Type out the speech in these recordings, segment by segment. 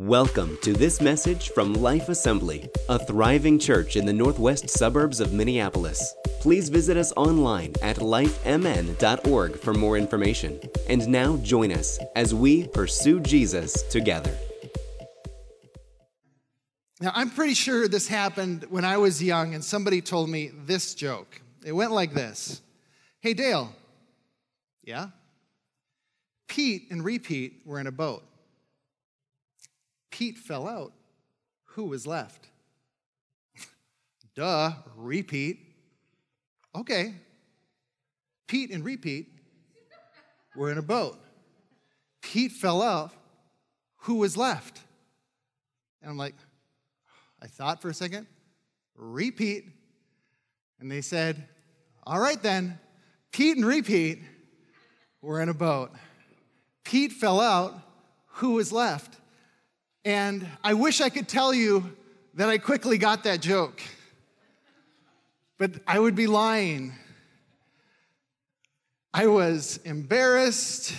Welcome to this message from Life Assembly, a thriving church in the northwest suburbs of Minneapolis. Please visit us online at lifemn.org for more information. And now join us as we pursue Jesus together. Now, I'm pretty sure this happened when I was young and somebody told me this joke. It went like this. Hey, Dale. Yeah? Pete and Repeat were in a boat. Pete fell out. Who was left? Duh, Repeat. Okay. Pete and Repeat were in a boat. Pete fell out. Who was left? And I'm like, I thought for a second. Repeat. And they said, all right then, Pete and Repeat were in a boat. Pete fell out. Who was left? And I wish I could tell you that I quickly got that joke, but I would be lying. I was embarrassed,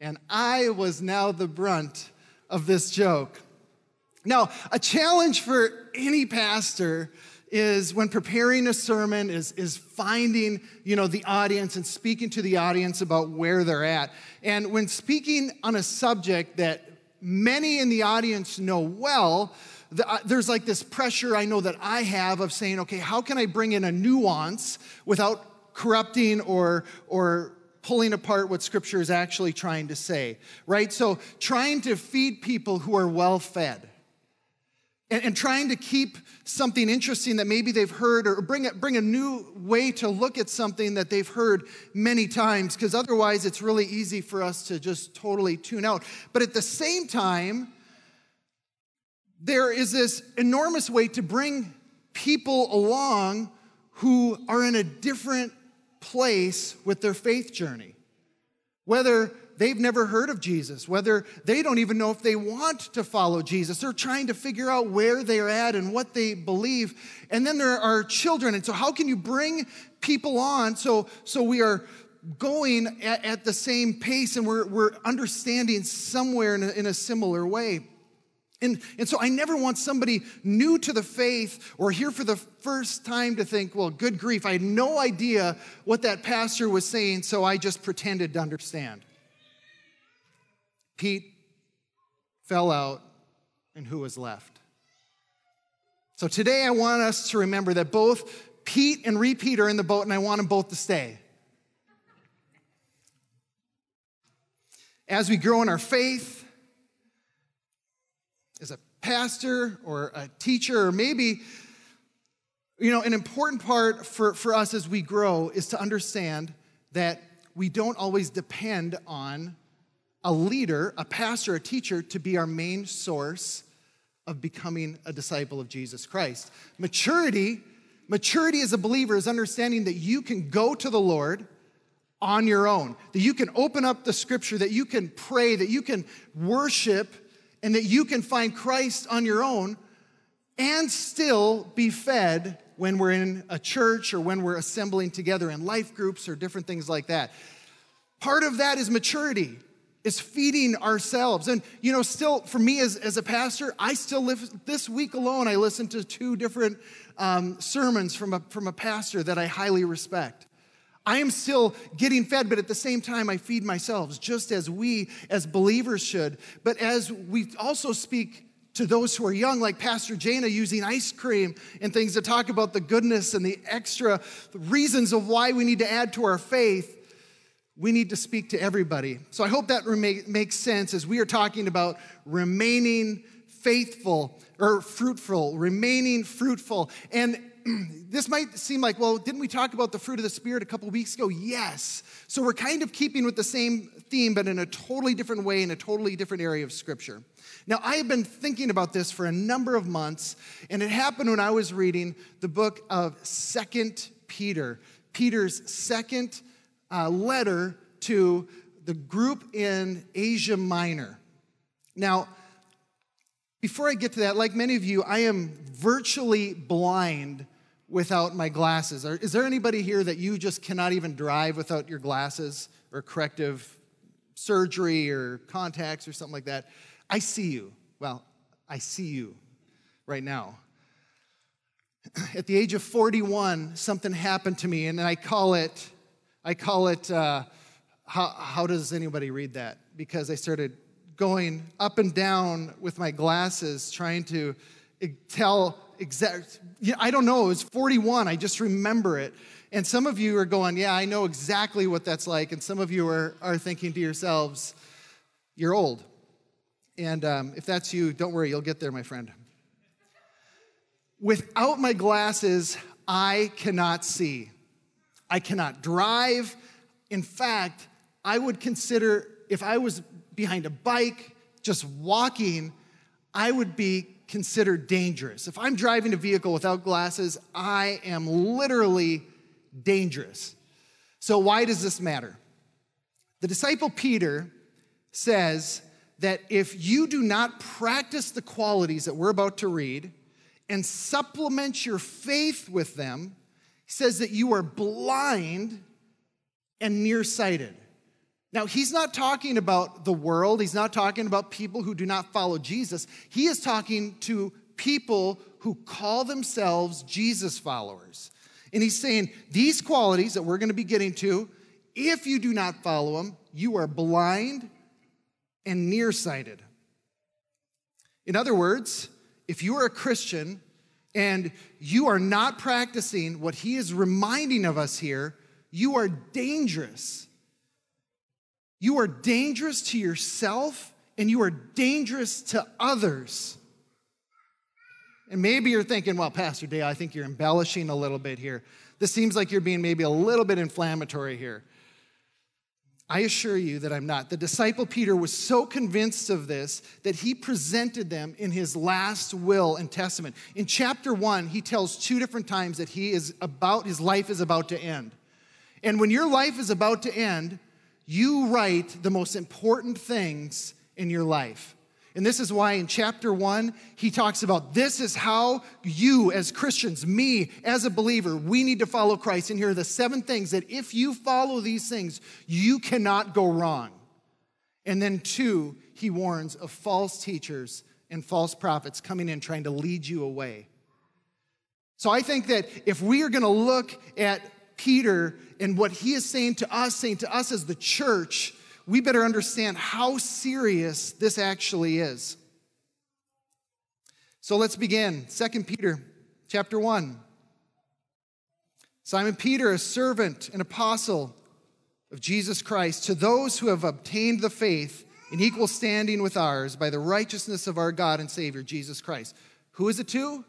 and I was now the brunt of this joke. Now, a challenge for any pastor is when preparing a sermon is finding, the audience and speaking to the audience about where they're at. And when speaking on a subject that many in the audience know well, there's like this pressure I know that I have of saying, okay, how can I bring in a nuance without corrupting or pulling apart what Scripture is actually trying to say, right? So trying to feed people who are well-fed and trying to keep something interesting that maybe they've heard or bring a new way to look at something that they've heard many times, because otherwise it's really easy for us to just totally tune out. But at the same time, there is this enormous way to bring people along who are in a different place with their faith journey, whether they've never heard of Jesus, whether they don't even know if they want to follow Jesus. They're trying to figure out where they're at and what they believe. And then there are children. And so how can you bring people on so we are going at the same pace and we're understanding somewhere in a similar way? And so I never want somebody new to the faith or here for the first time to think, well, good grief, I had no idea what that pastor was saying, so I just pretended to understand. Pete fell out, and who was left? So today I want us to remember that both Pete and Repeat are in the boat, and I want them both to stay. As we grow in our faith, as a pastor or a teacher, or maybe, an important part for us as we grow is to understand that we don't always depend on a leader, a pastor, a teacher, to be our main source of becoming a disciple of Jesus Christ. Maturity as a believer is understanding that you can go to the Lord on your own, that you can open up the Scripture, that you can pray, that you can worship, and that you can find Christ on your own and still be fed when we're in a church or when we're assembling together in life groups or different things like that. Part of that is maturity. Is feeding ourselves. And, still for me as a pastor, I still live this week alone. I listened to 2 different sermons from a pastor that I highly respect. I am still getting fed, but at the same time, I feed myself, just as we as believers should. But as we also speak to those who are young, like Pastor Jana, using ice cream and things to talk about the goodness and the extra reasons of why we need to add to our faith, we need to speak to everybody. So I hope that makes sense as we are talking about remaining fruitful. And this might seem like, well, didn't we talk about the fruit of the Spirit a couple weeks ago? Yes. So we're kind of keeping with the same theme, but in a totally different way, in a totally different area of Scripture. Now, I have been thinking about this for a number of months, and it happened when I was reading the book of 2 Peter, Peter's second letter to the group in Asia Minor. Now, before I get to that, like many of you, I am virtually blind without my glasses. Is there anybody here that you just cannot even drive without your glasses or corrective surgery or contacts or something like that? I see you. Well, I see you right now. At the age of 41, something happened to me, and I call it. How does anybody read that? Because I started going up and down with my glasses, trying to tell exact. Yeah, I don't know. It was 41. I just remember it. And some of you are going, yeah, I know exactly what that's like. And some of you are thinking to yourselves, you're old. And if that's you, don't worry, you'll get there, my friend. Without my glasses, I cannot see. I cannot drive. In fact, I would consider if I was behind a bike, just walking, I would be considered dangerous. If I'm driving a vehicle without glasses, I am literally dangerous. So why does this matter? The disciple Peter says that if you do not practice the qualities that we're about to read and supplement your faith with them, he says that you are blind and nearsighted. Now, he's not talking about the world. He's not talking about people who do not follow Jesus. He is talking to people who call themselves Jesus followers. And he's saying, these qualities that we're going to be getting to, if you do not follow them, you are blind and nearsighted. In other words, if you are a Christian and you are not practicing what he is reminding of us here, you are dangerous. You are dangerous to yourself, and you are dangerous to others. And maybe you're thinking, well, Pastor Dale, I think you're embellishing a little bit here. This seems like you're being maybe a little bit inflammatory here. I assure you that I'm not. The disciple Peter was so convinced of this that he presented them in his last will and testament. In chapter 1, he tells two different times that his life is about to end. And when your life is about to end, you write the most important things in your life. And this is why in chapter 1, he talks about this is how you as Christians, me as a believer, we need to follow Christ. And here are the 7 things that if you follow these things, you cannot go wrong. And then 2, he warns of false teachers and false prophets coming in trying to lead you away. So I think that if we are going to look at Peter and what he is saying to us as the church, we better understand how serious this actually is. So let's begin. 2 Peter chapter 1. Simon Peter, a servant and apostle of Jesus Christ, to those who have obtained the faith in equal standing with ours by the righteousness of our God and Savior, Jesus Christ. Who is it to?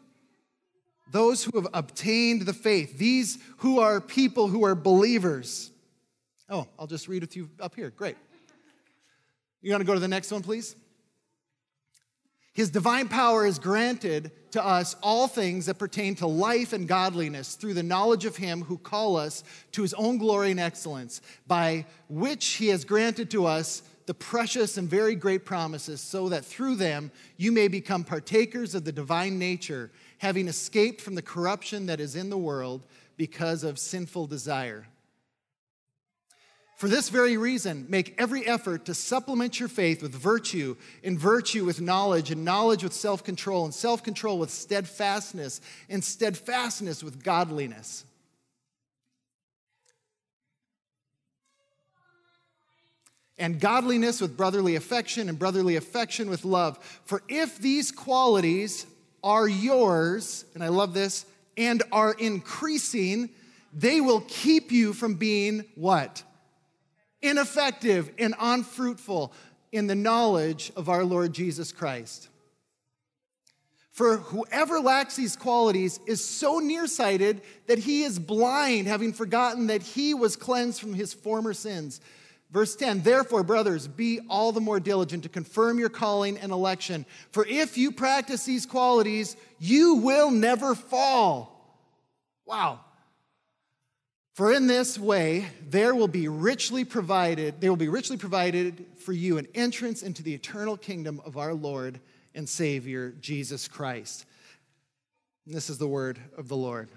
Those who have obtained the faith. These who are people who are believers. Oh, I'll just read with you up here. Great. You want to go to the next one, please? His divine power is granted to us all things that pertain to life and godliness through the knowledge of him who called us to his own glory and excellence, by which he has granted to us the precious and very great promises, so that through them you may become partakers of the divine nature, having escaped from the corruption that is in the world because of sinful desire. For this very reason, make every effort to supplement your faith with virtue, and virtue with knowledge, and knowledge with self-control, and self-control with steadfastness, and steadfastness with godliness. And godliness with brotherly affection, and brotherly affection with love. For if these qualities are yours, and I love this, and are increasing, they will keep you from being what? Ineffective and unfruitful in the knowledge of our Lord Jesus Christ. For whoever lacks these qualities is so nearsighted that he is blind, having forgotten that he was cleansed from his former sins. Verse 10, therefore, brothers, be all the more diligent to confirm your calling and election. For if you practice these qualities, you will never fall. Wow. For in this way, there will be richly provided for you an entrance into the eternal kingdom of our Lord and Savior, Jesus Christ. And this is the word of the Lord.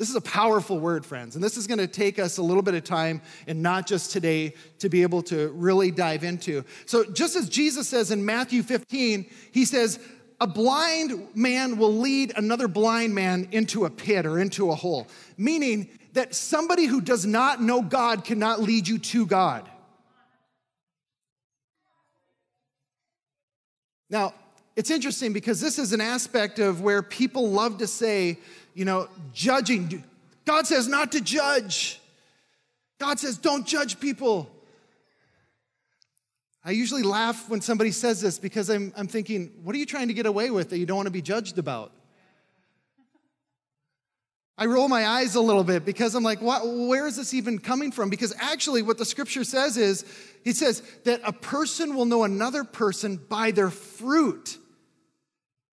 This is a powerful word, friends, and this is going to take us a little bit of time, and not just today, to be able to really dive into. So just as Jesus says in Matthew 15, he says, a blind man will lead another blind man into a pit or into a hole, meaning that somebody who does not know God cannot lead you to God. Now, it's interesting because this is an aspect of where people love to say, you know, judging. God says not to judge. God says don't judge people. I usually laugh when somebody says this because I'm thinking, what are you trying to get away with that you don't want to be judged about? I roll my eyes a little bit because I'm like, what, where is this even coming from? Because actually what the scripture says is, it says that a person will know another person by their fruit.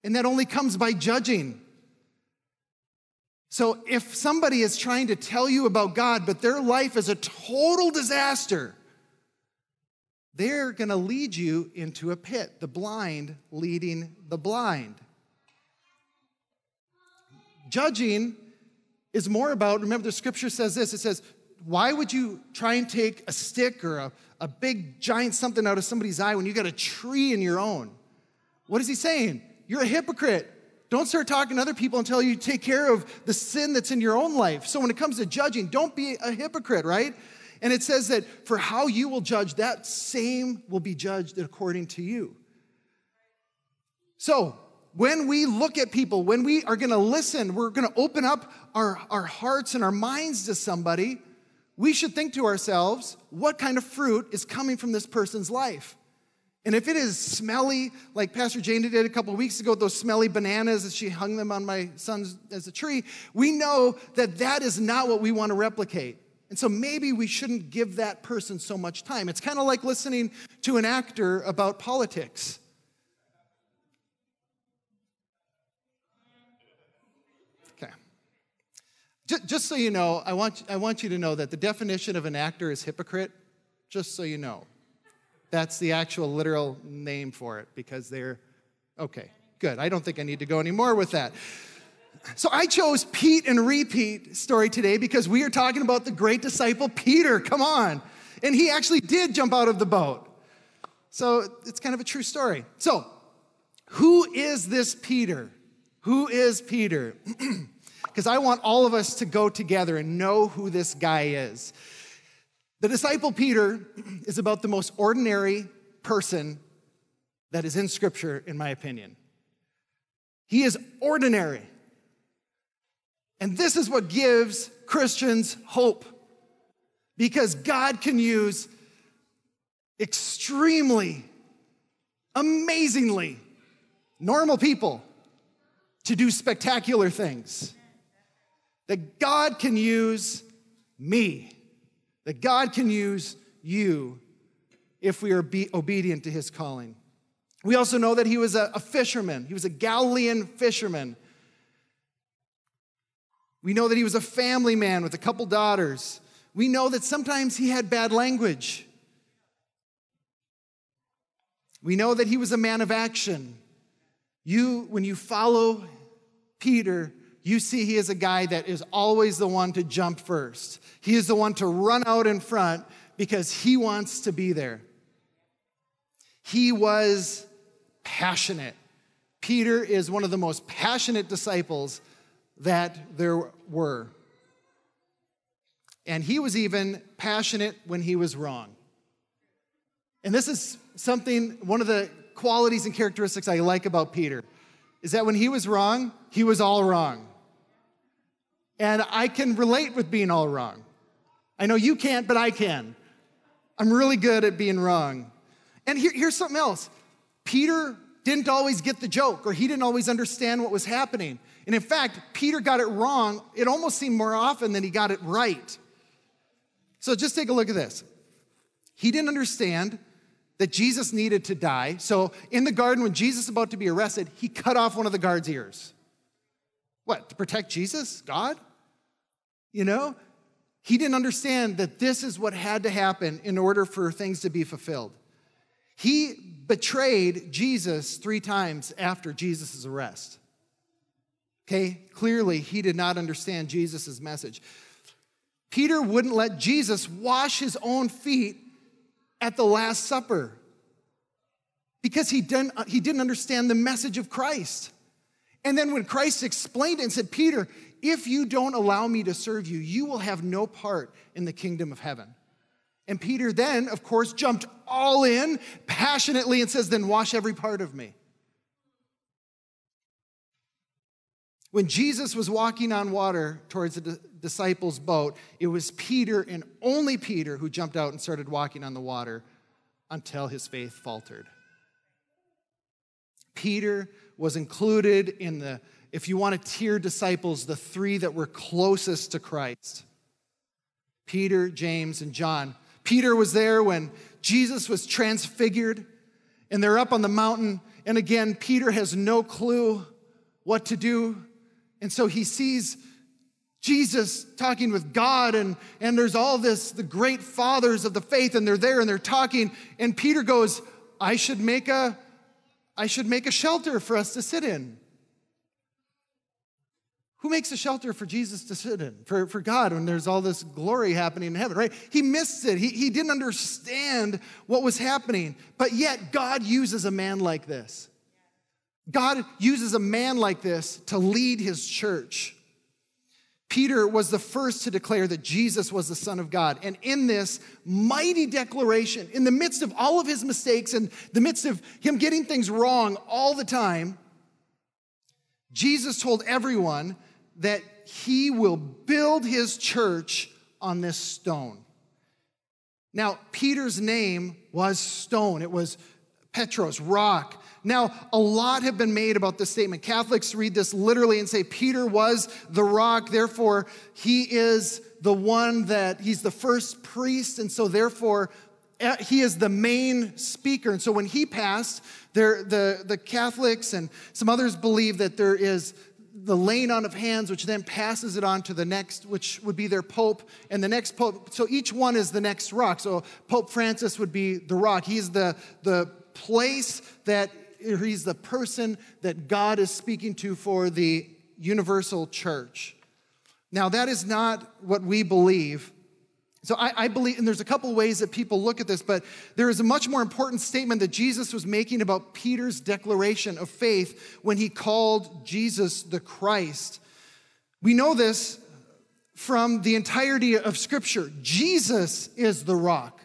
And that only comes by judging. So if somebody is trying to tell you about God, but their life is a total disaster, they're going to lead you into a pit. The blind leading the blind. Judging is more about, remember the scripture says this, it says, why would you try and take a stick or a big giant something out of somebody's eye when you got a tree in your own? What is he saying? You're a hypocrite. Don't start talking to other people until you take care of the sin that's in your own life. So when it comes to judging, don't be a hypocrite, right? And it says that for how you will judge, that same will be judged according to you. So when we look at people, when we are going to listen, we're going to open up our hearts and our minds to somebody. We should think to ourselves, what kind of fruit is coming from this person's life? And if it is smelly, like Pastor Janie did a couple of weeks ago, those smelly bananas as she hung them on my son's as a tree, we know that that is not what we want to replicate. And so maybe we shouldn't give that person so much time. It's kind of like listening to an actor about politics. Okay. Just so you know, I want you to know that the definition of an actor is hypocrite, just so you know. That's the actual literal name for it because they're, okay, good. I don't think I need to go anymore with that. So I chose Pete and Repeat story today because we are talking about the great disciple Peter. Come on. And he actually did jump out of the boat. So it's kind of a true story. So who is this Peter? Who is Peter? Because I want all of us to go together and know who this guy is. The disciple Peter is about the most ordinary person that is in Scripture, in my opinion. He is ordinary. And this is what gives Christians hope, because God can use extremely, amazingly normal people to do spectacular things. That God can use me. That God can use you if we are obedient to his calling. We also know that he was a fisherman. He was a Galilean fisherman. We know that he was a family man with a couple daughters. We know that sometimes he had bad language. We know that he was a man of action. When you follow Peter, you see he is a guy that is always the one to jump first. He is the one to run out in front because he wants to be there. He was passionate. Peter is one of the most passionate disciples that there were. And he was even passionate when he was wrong. And this is something, one of the qualities and characteristics I like about Peter, is that when he was wrong, he was all wrong. And I can relate with being all wrong. I know you can't, but I can. I'm really good at being wrong. And here's something else. Peter didn't always get the joke, or he didn't always understand what was happening. And in fact, Peter got it wrong. It almost seemed more often than he got it right. So just take a look at this. He didn't understand that Jesus needed to die. So in the garden, when Jesus is about to be arrested, he cut off one of the guard's ears. What, to protect Jesus, God? You know, he didn't understand that this is what had to happen in order for things to be fulfilled. He betrayed Jesus 3 times after Jesus' arrest. Okay, clearly he did not understand Jesus' message. Peter wouldn't let Jesus wash his own feet at the Last Supper because he didn't understand the message of Christ. And then when Christ explained it and said, Peter, if you don't allow me to serve you, you will have no part in the kingdom of heaven. And Peter then, of course, jumped all in passionately and says, then wash every part of me. When Jesus was walking on water towards the disciples' boat, it was Peter and only Peter who jumped out and started walking on the water until his faith faltered. Peter was included in the, if you want to tier disciples, the three that were closest to Christ. Peter, James, and John. Peter was there when Jesus was transfigured, and they're up on the mountain. And again, Peter has no clue what to do. And so he sees Jesus talking with God, and there's all this, the great fathers of the faith, and they're there and they're talking. And Peter goes, I should make a shelter for us to sit in. Who makes a shelter for Jesus to sit in, for God, when there's all this glory happening in heaven, right? He missed it. He didn't understand what was happening. But yet, God uses a man like this. God uses a man like this to lead his church. Peter was the first to declare that Jesus was the Son of God. And in this mighty declaration, in the midst of all of his mistakes, in the midst of him getting things wrong all the time, Jesus told everyone that he will build his church on this stone. Now, Peter's name was Stone. It was Petros, rock. Now, a lot have been made about this statement. Catholics read this literally and say, Peter was the rock, therefore he is the one that, he's the first priest, and so therefore he is the main speaker. And so when he passed, the Catholics and some others believe that there is the laying on of hands, which then passes it on to the next, which would be their pope, and the next pope. So each one is the next rock. So Pope Francis would be the rock. He's the place that he's the person that God is speaking to for the universal church. Now, that is not what we believe. So I believe, and there's a couple ways that people look at this, but there is a much more important statement that Jesus was making about Peter's declaration of faith when he called Jesus the Christ. We know this from the entirety of Scripture. Jesus is the rock.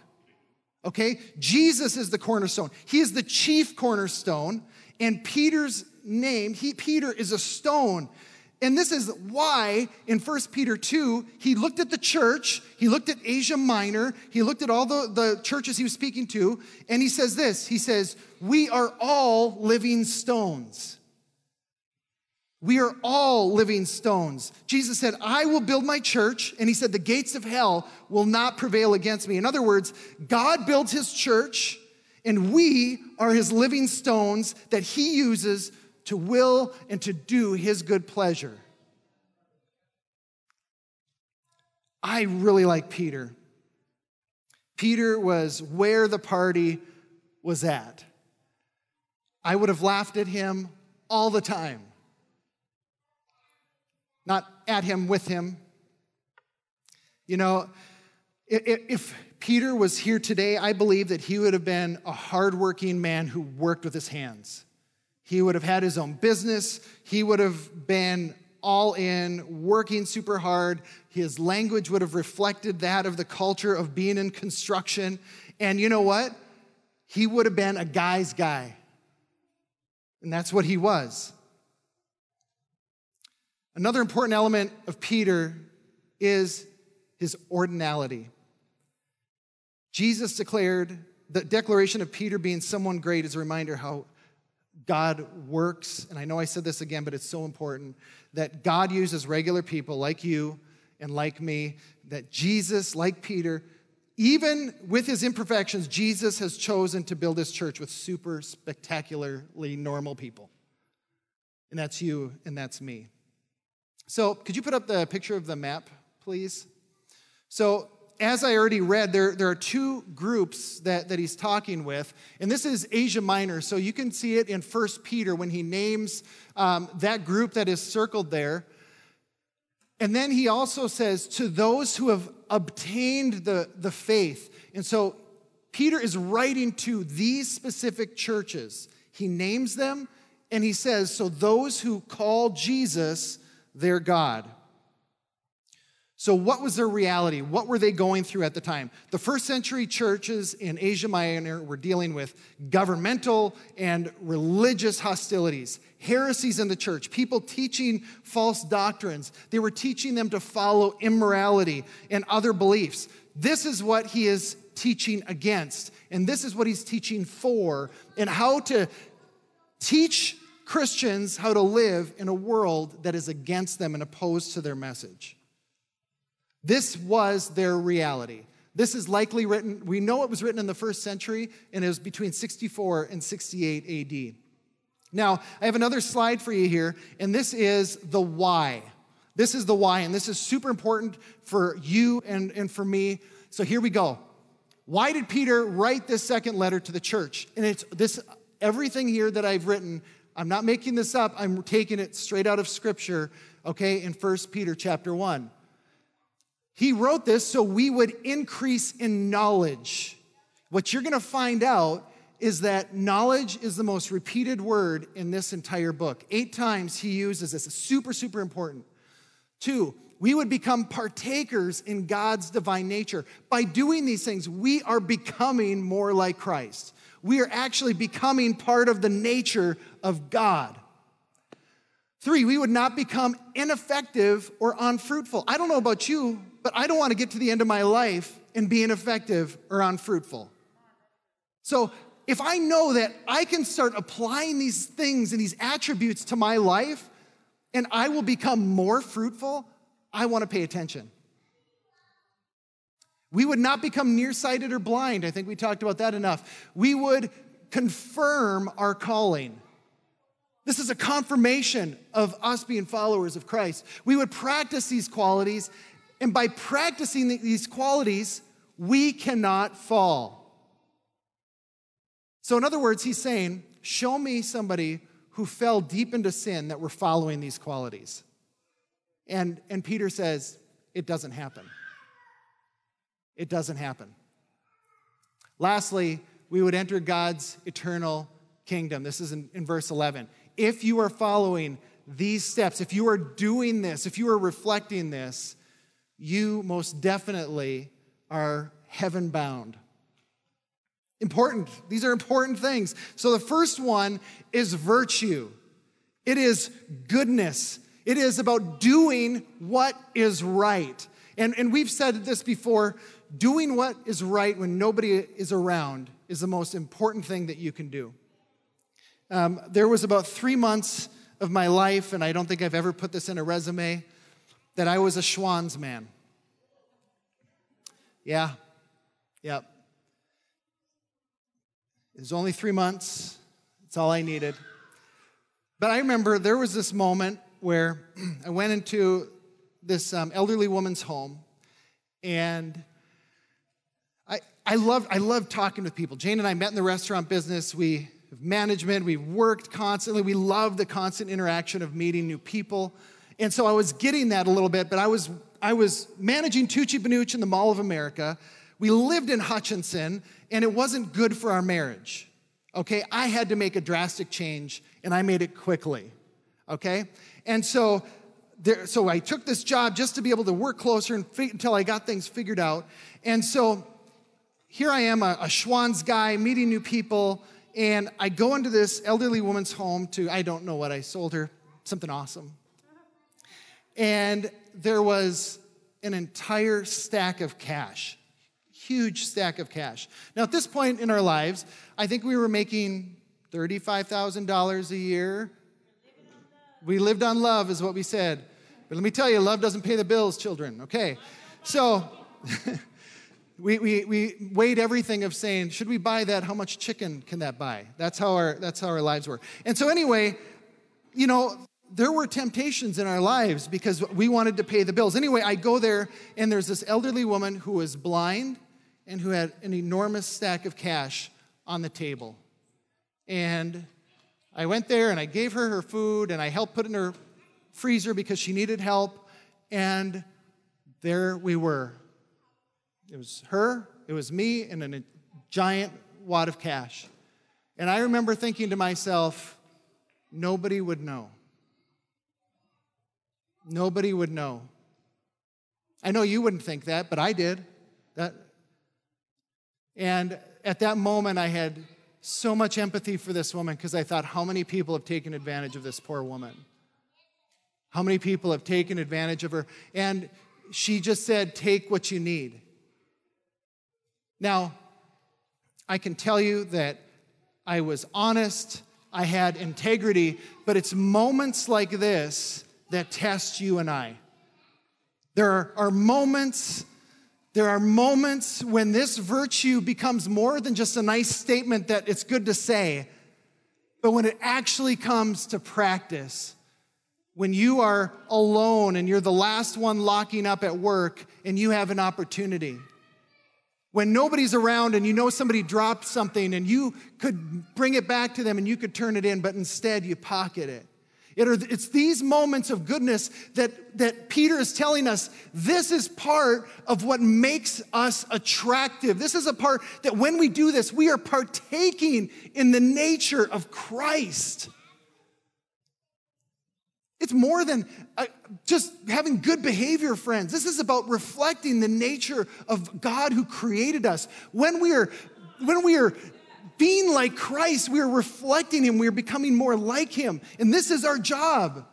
Okay, Jesus is the cornerstone. He is the chief cornerstone, and Peter's name, Peter is a stone. And this is why in 1 Peter 2, he looked at the church, he looked at Asia Minor, he looked at all the churches he was speaking to, and he says this, he says, we are all living stones. We are all living stones. Jesus said, I will build my church. And he said, the gates of hell will not prevail against me. In other words, God builds his church, and we are his living stones that he uses to will and to do his good pleasure. I really like Peter. Peter was where the party was at. I would have laughed at him all the time. Not at him, with him. You know, if Peter was here today, I believe that he would have been a hardworking man who worked with his hands. He would have had his own business. He would have been all in, working super hard. His language would have reflected that of the culture of being in construction. And you know what? He would have been a guy's guy. And that's what he was. Another important element of Peter is his ordinality. Jesus declared, the declaration of Peter being someone great is a reminder how God works. And I know I said this again, but it's so important that God uses regular people like you and like me, that Jesus, like Peter, even with his imperfections, Jesus has chosen to build his church with super spectacularly normal people. And that's you and that's me. So could you put up the picture of the map, please? So as I already read, there are two groups that he's talking with, and this is Asia Minor. So you can see it in 1 Peter when he names that group that is circled there. And then he also says, to those who have obtained the faith. And so Peter is writing to these specific churches. He names them, and he says, so those who call Jesus their God. So what was their reality? What were they going through at the time? The first century churches in Asia Minor were dealing with governmental and religious hostilities, heresies in the church, people teaching false doctrines. They were teaching them to follow immorality and other beliefs. This is what he is teaching against, and this is what he's teaching for, and how to teach Christians how to live in a world that is against them and opposed to their message. This was their reality. This is likely written, we know it was written in the first century, and it was between 64 and 68 AD. Now, I have another slide for you here, and this is the why. This is the why, and this is super important for you and for me. So here we go. Why did Peter write this second letter to the church? And it's this, everything here that I've written, I'm not making this up, I'm taking it straight out of Scripture, okay, in 1 Peter chapter 1. He wrote this so we would increase in knowledge. What you're going to find out is that knowledge is the most repeated word in this entire book. 8 times he uses this. It's super, super important. 2, we would become partakers in God's divine nature. By doing these things, we are becoming more like Christ. We are actually becoming part of the nature of God. 3, we would not become ineffective or unfruitful. I don't know about you, but I don't want to get to the end of my life and be ineffective or unfruitful. So if I know that I can start applying these things and these attributes to my life, and I will become more fruitful, I want to pay attention. We would not become nearsighted or blind. I think we talked about that enough. We would confirm our calling. This is a confirmation of us being followers of Christ. We would practice these qualities, and by practicing these qualities, we cannot fall. So in other words, he's saying, show me somebody who fell deep into sin that were following these qualities. And Peter says, it doesn't happen. It doesn't happen. Lastly, we would enter God's eternal kingdom. This is in verse 11. If you are following these steps, if you are doing this, if you are reflecting this, you most definitely are heaven-bound. Important. These are important things. So the first one is virtue. It is goodness. It is about doing what is right. And we've said this before, doing what is right when nobody is around is the most important thing that you can do. There was about 3 months of my life, and I don't think I've ever put this in a resume, that I was a Schwann's man. Yeah. It was only 3 months. It's all I needed. But I remember there was this moment where I went into this elderly woman's home, and I loved talking with people. Jane and I met in the restaurant business. We management, we worked constantly. We loved the constant interaction of meeting new people. And so I was getting that a little bit, but I was managing Tucci Bannucci in the Mall of America. We lived in Hutchinson, and it wasn't good for our marriage. Okay? I had to make a drastic change, and I made it quickly. Okay? And so I took this job just to be able to work closer and until I got things figured out. And so here I am, a Schwann's guy, meeting new people. And I go into this elderly woman's home to, I don't know what I sold her, something awesome. And there was an entire stack of cash, huge stack of cash. Now, at this point in our lives, I think we were making $35,000 a year. We lived on love is what we said. But let me tell you, love doesn't pay the bills, children, okay? So We weighed everything of saying, should we buy that? How much chicken can that buy? That's how our lives were. And so anyway, there were temptations in our lives because we wanted to pay the bills. Anyway, I go there, and there's this elderly woman who was blind and who had an enormous stack of cash on the table. And I went there, and I gave her her food, and I helped put in her freezer because she needed help. And there we were. It was her, it was me, and a giant wad of cash. And I remember thinking to myself, nobody would know. Nobody would know. I know you wouldn't think that, but I did. And at that moment, I had so much empathy for this woman because I thought, how many people have taken advantage of this poor woman? How many people have taken advantage of her? And she just said, take what you need. Now, I can tell you that I was honest, I had integrity, but it's moments like this that test you and I. There are moments when this virtue becomes more than just a nice statement that it's good to say, but when it actually comes to practice, when you are alone and you're the last one locking up at work and you have an opportunity, when nobody's around and you know somebody dropped something and you could bring it back to them and you could turn it in, but instead you pocket it. It's these moments of goodness that Peter is telling us, this is part of what makes us attractive. This is a part that when we do this, we are partaking in the nature of Christ. It's more than just having good behavior, friends. This is about reflecting the nature of God who created us. When we are being like Christ, we are reflecting him. We are becoming more like him. And this is our job.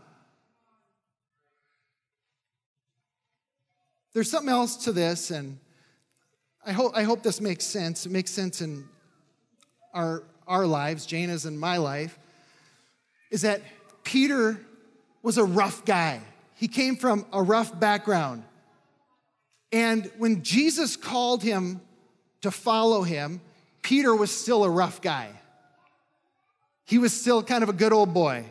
There's something else to this, and I hope this makes sense. It makes sense in our lives, Jana's and my life, is that Peter was a rough guy. He came from a rough background. And when Jesus called him to follow him, Peter was still a rough guy. He was still kind of a good old boy.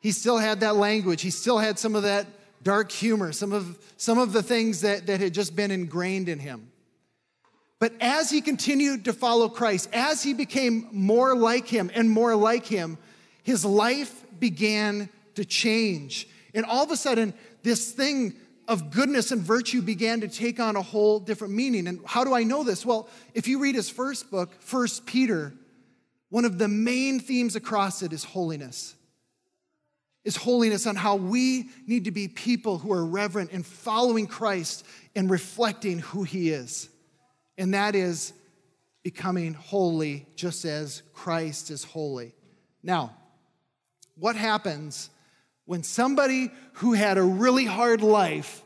He still had that language. He still had some of that dark humor, some of the things that had just been ingrained in him. But as he continued to follow Christ, as he became more like him and more like him, his life began to change. And all of a sudden, this thing of goodness and virtue began to take on a whole different meaning. And how do I know this? Well, if you read his first book, 1 Peter, one of the main themes across it is holiness. Is holiness on how we need to be people who are reverent and following Christ and reflecting who he is. And that is becoming holy just as Christ is holy. Now, what happens when somebody who had a really hard life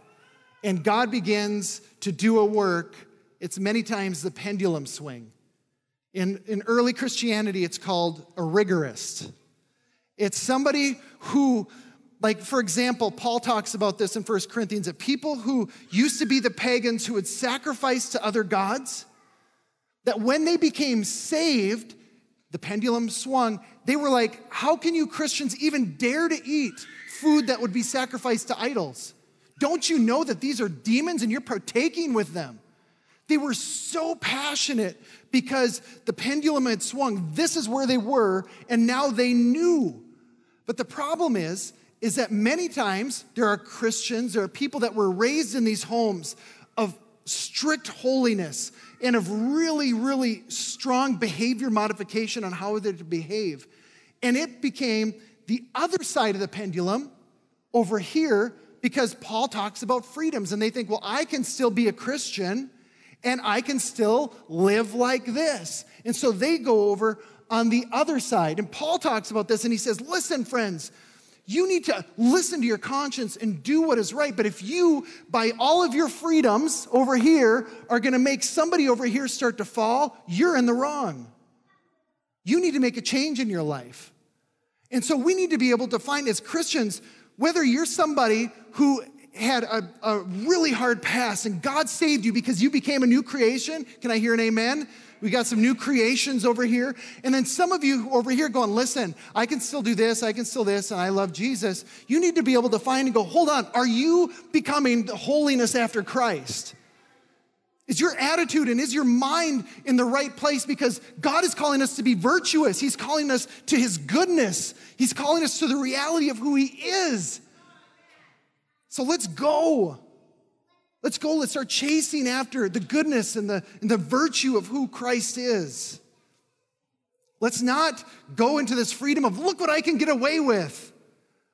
and God begins to do a work? It's many times the pendulum swing. In early Christianity, it's called a rigorist. It's somebody who, like for example, Paul talks about this in 1 Corinthians, that people who used to be the pagans who would sacrifice to other gods, that when they became saved, the pendulum swung. They were like, how can you Christians even dare to eat food that would be sacrificed to idols? Don't you know that these are demons and you're partaking with them? They were so passionate because the pendulum had swung. This is where they were, and now they knew. But the problem is that many times there are Christians, there are people that were raised in these homes of strict holiness and of really, really strong behavior modification on how they're to behave. And it became the other side of the pendulum over here because Paul talks about freedoms. And they think, well, I can still be a Christian and I can still live like this. And so they go over on the other side. And Paul talks about this and he says, listen, friends, you need to listen to your conscience and do what is right. But if you, by all of your freedoms over here, are going to make somebody over here start to fall, you're in the wrong. You need to make a change in your life. And so we need to be able to find as Christians, whether you're somebody who had a really hard past and God saved you because you became a new creation. Can I hear an amen? We got some new creations over here. And then some of you over here going, listen, I can still do this. I can still this. And I love Jesus. You need to be able to find and go, hold on. Are you becoming the holiness after Christ? Is your attitude and is your mind in the right place? Because God is calling us to be virtuous. He's calling us to his goodness. He's calling us to the reality of who he is. So let's go. Let's go. Let's start chasing after the goodness and the virtue of who Christ is. Let's not go into this freedom of, look what I can get away with.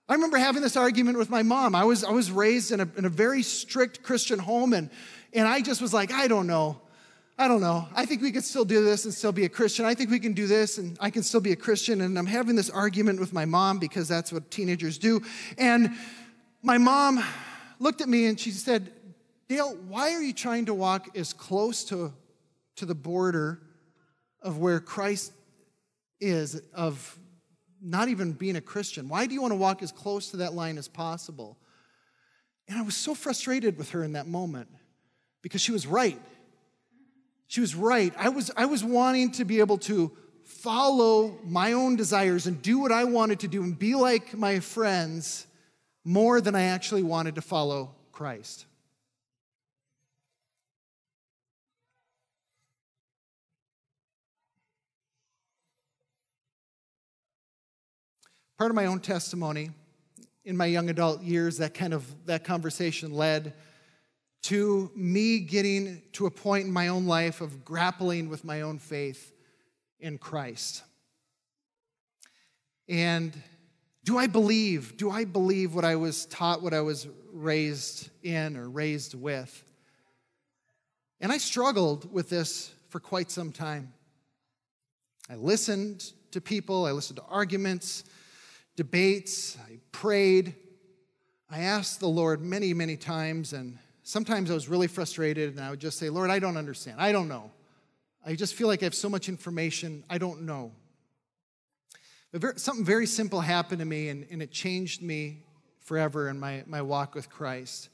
I remember having this argument with my mom. I was raised in a very strict Christian home, and I just was like, I don't know. I think we could still do this and still be a Christian. I think we can do this and I can still be a Christian. And I'm having this argument with my mom because that's what teenagers do. And my mom looked at me and she said, Dale, why are you trying to walk as close to the border of where Christ is, of not even being a Christian? Why do you want to walk as close to that line as possible? And I was so frustrated with her in that moment because she was right. She was right. I was wanting to be able to follow my own desires and do what I wanted to do and be like my friends more than I actually wanted to follow Christ. Part of my own testimony in my young adult years, that conversation led to me getting to a point in my own life of grappling with my own faith in Christ. And do I believe what I was taught, what I was raised in or raised with? And I struggled with this for quite some time. I listened to people, I listened to arguments, debates, I prayed. I asked the Lord many, many times, and sometimes I was really frustrated, and I would just say, Lord, I don't understand. I don't know. I just feel like I have so much information. I don't know. But something very simple happened to me, and it changed me forever in my walk with Christ.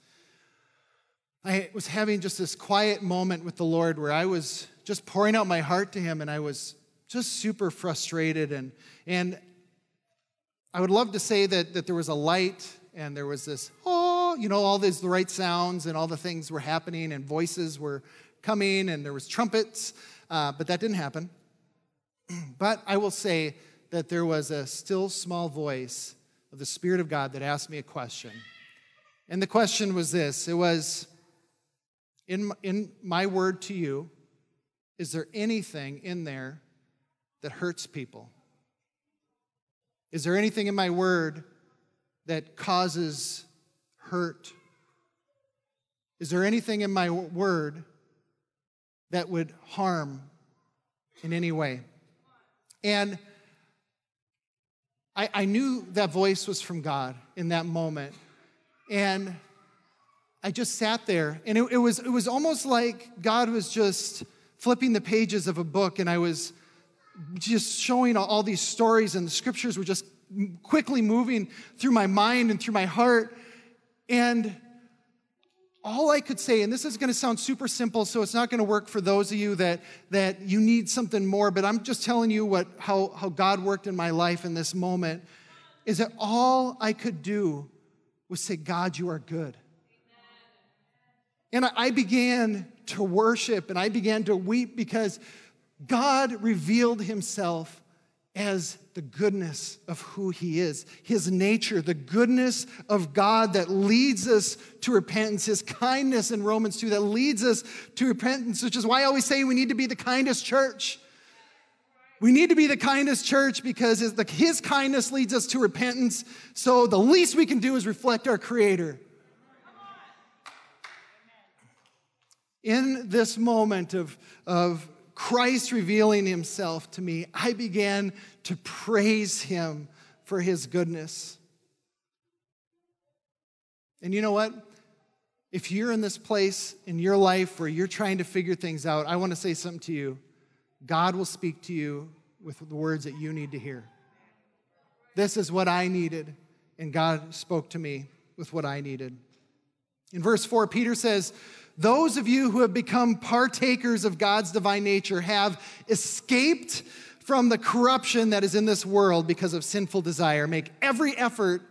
I was having just this quiet moment with the Lord where I was just pouring out my heart to him, and I was just super frustrated, and I would love to say that there was a light and there was this, oh, you know, all these the right sounds and all the things were happening and voices were coming and there was trumpets, but that didn't happen. But I will say that there was a still small voice of the Spirit of God that asked me a question. And the question was this. It was, in my word to you, is there anything in there that hurts people? Is there anything in my word that causes hurt? Is there anything in my word that would harm in any way? And I knew that voice was from God in that moment. And I just sat there. And it was almost like God was just flipping the pages of a book, and I was just showing all these stories, and the scriptures were just quickly moving through my mind and through my heart. And all I could say, and this is going to sound super simple, so it's not going to work for those of you that you need something more, but I'm just telling you how God worked in my life in this moment, is that all I could do was say, God, you are good. Amen. And I began to worship, and I began to weep because God revealed himself as the goodness of who he is, his nature, the goodness of God that leads us to repentance, his kindness in Romans 2 that leads us to repentance, which is why I always say we need to be the kindest church. We need to be the kindest church because his kindness leads us to repentance, so the least we can do is reflect our Creator. In this moment of Christ revealing himself to me, I began to praise him for his goodness. And you know what? If you're in this place in your life where you're trying to figure things out, I want to say something to you. God will speak to you with the words that you need to hear. This is what I needed, and God spoke to me with what I needed. In verse 4, Peter says, "Those of you who have become partakers of God's divine nature have escaped from the corruption that is in this world because of sinful desire. Make every effort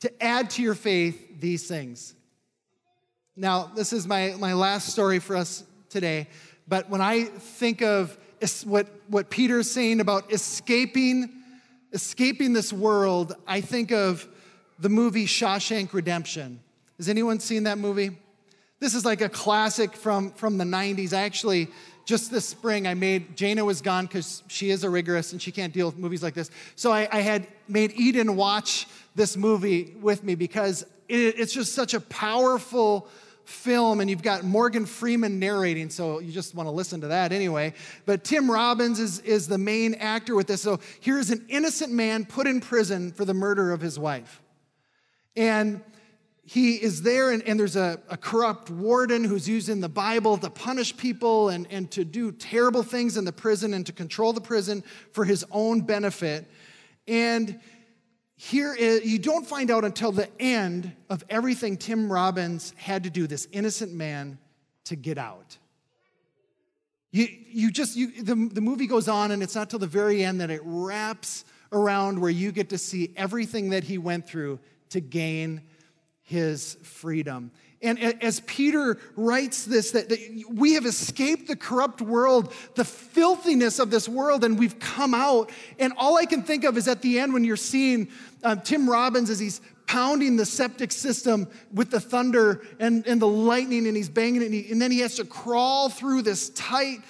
to add to your faith these things." Now, this is my last story for us today, but when I think of what Peter's saying about escaping this world, I think of the movie Shawshank Redemption. Has anyone seen that movie? This is like a classic from the 90s. I actually, just this spring, Jana was gone because she is a rigorist and she can't deal with movies like this. So I had made Eden watch this movie with me because it's just such a powerful film, and you've got Morgan Freeman narrating, so you just want to listen to that anyway. But Tim Robbins is the main actor with this. So here's an innocent man put in prison for the murder of his wife. And he is there, and there's a corrupt warden who's using the Bible to punish people and to do terrible things in the prison and to control the prison for his own benefit. And you don't find out until the end of everything Tim Robbins had to do, this innocent man, to get out. The movie goes on, and it's not till the very end that it wraps around where you get to see everything that he went through to gain his freedom. And as Peter writes this, that we have escaped the corrupt world, the filthiness of this world, and we've come out. And all I can think of is at the end when you're seeing Tim Robbins as he's pounding the septic system with the thunder and the lightning, and he's banging it, and then he has to crawl through this tight,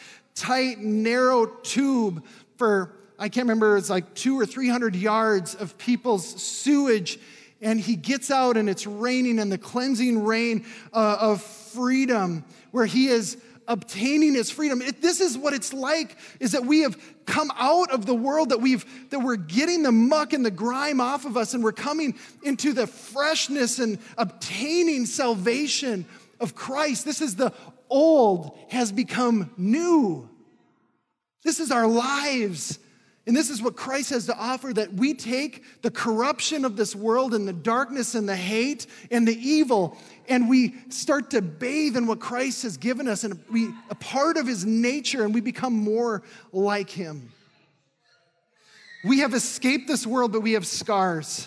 narrow tube for, I can't remember, it's like 200 or 300 yards of people's sewage. And he gets out, and it's raining, and the cleansing rain of freedom, where he is obtaining his freedom. This is what it's like, is that we have come out of the world, that we're getting the muck and the grime off of us, and we're coming into the freshness and obtaining salvation of Christ. This is the old has become new. This is our lives. And this is what Christ has to offer, that we take the corruption of this world and the darkness and the hate and the evil, and we start to bathe in what Christ has given us, and a part of his nature, and we become more like him. We have escaped this world, but we have scars.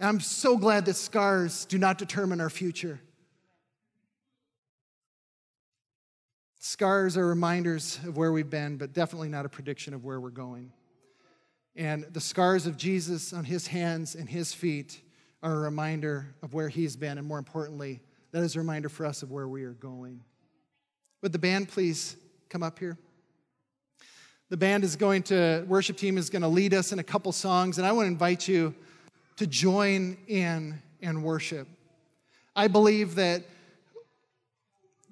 And I'm so glad that scars do not determine our future. Scars are reminders of where we've been, but definitely not a prediction of where we're going. And the scars of Jesus on his hands and his feet are a reminder of where he's been, and more importantly, that is a reminder for us of where we are going. Would the band please come up here? Worship team is going to lead us in a couple songs, and I want to invite you to join in and worship. I believe that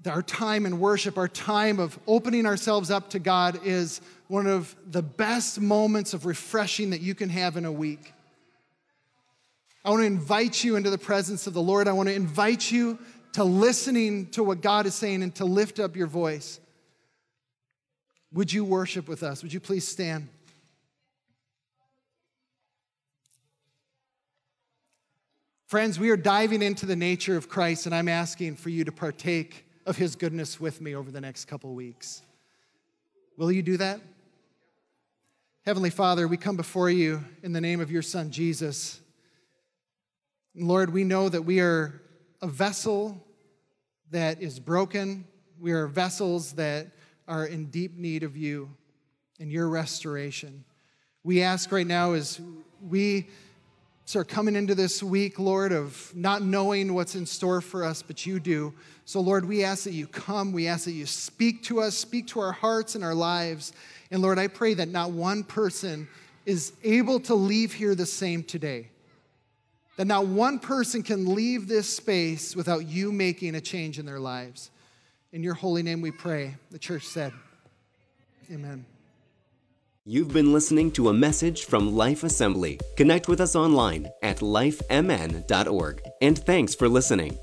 our time in worship, our time of opening ourselves up to God, is one of the best moments of refreshing that you can have in a week. I want to invite you into the presence of the Lord. I want to invite you to listening to what God is saying and to lift up your voice. Would you worship with us? Would you please stand? Friends, we are diving into the nature of Christ, and I'm asking for you to partake of his goodness with me over the next couple weeks. Will you do that? Heavenly Father, we come before you in the name of your Son, Jesus. Lord, we know that we are a vessel that is broken. We are vessels that are in deep need of you and your restoration. We ask right now as we start coming into this week, Lord, of not knowing what's in store for us, but you do. So, Lord, we ask that you come. We ask that you speak to us, speak to our hearts and our lives. And, Lord, I pray that not one person is able to leave here the same today, that not one person can leave this space without you making a change in their lives. In your holy name we pray. The church said, amen. You've been listening to a message from Life Assembly. Connect with us online at lifemn.org. And thanks for listening.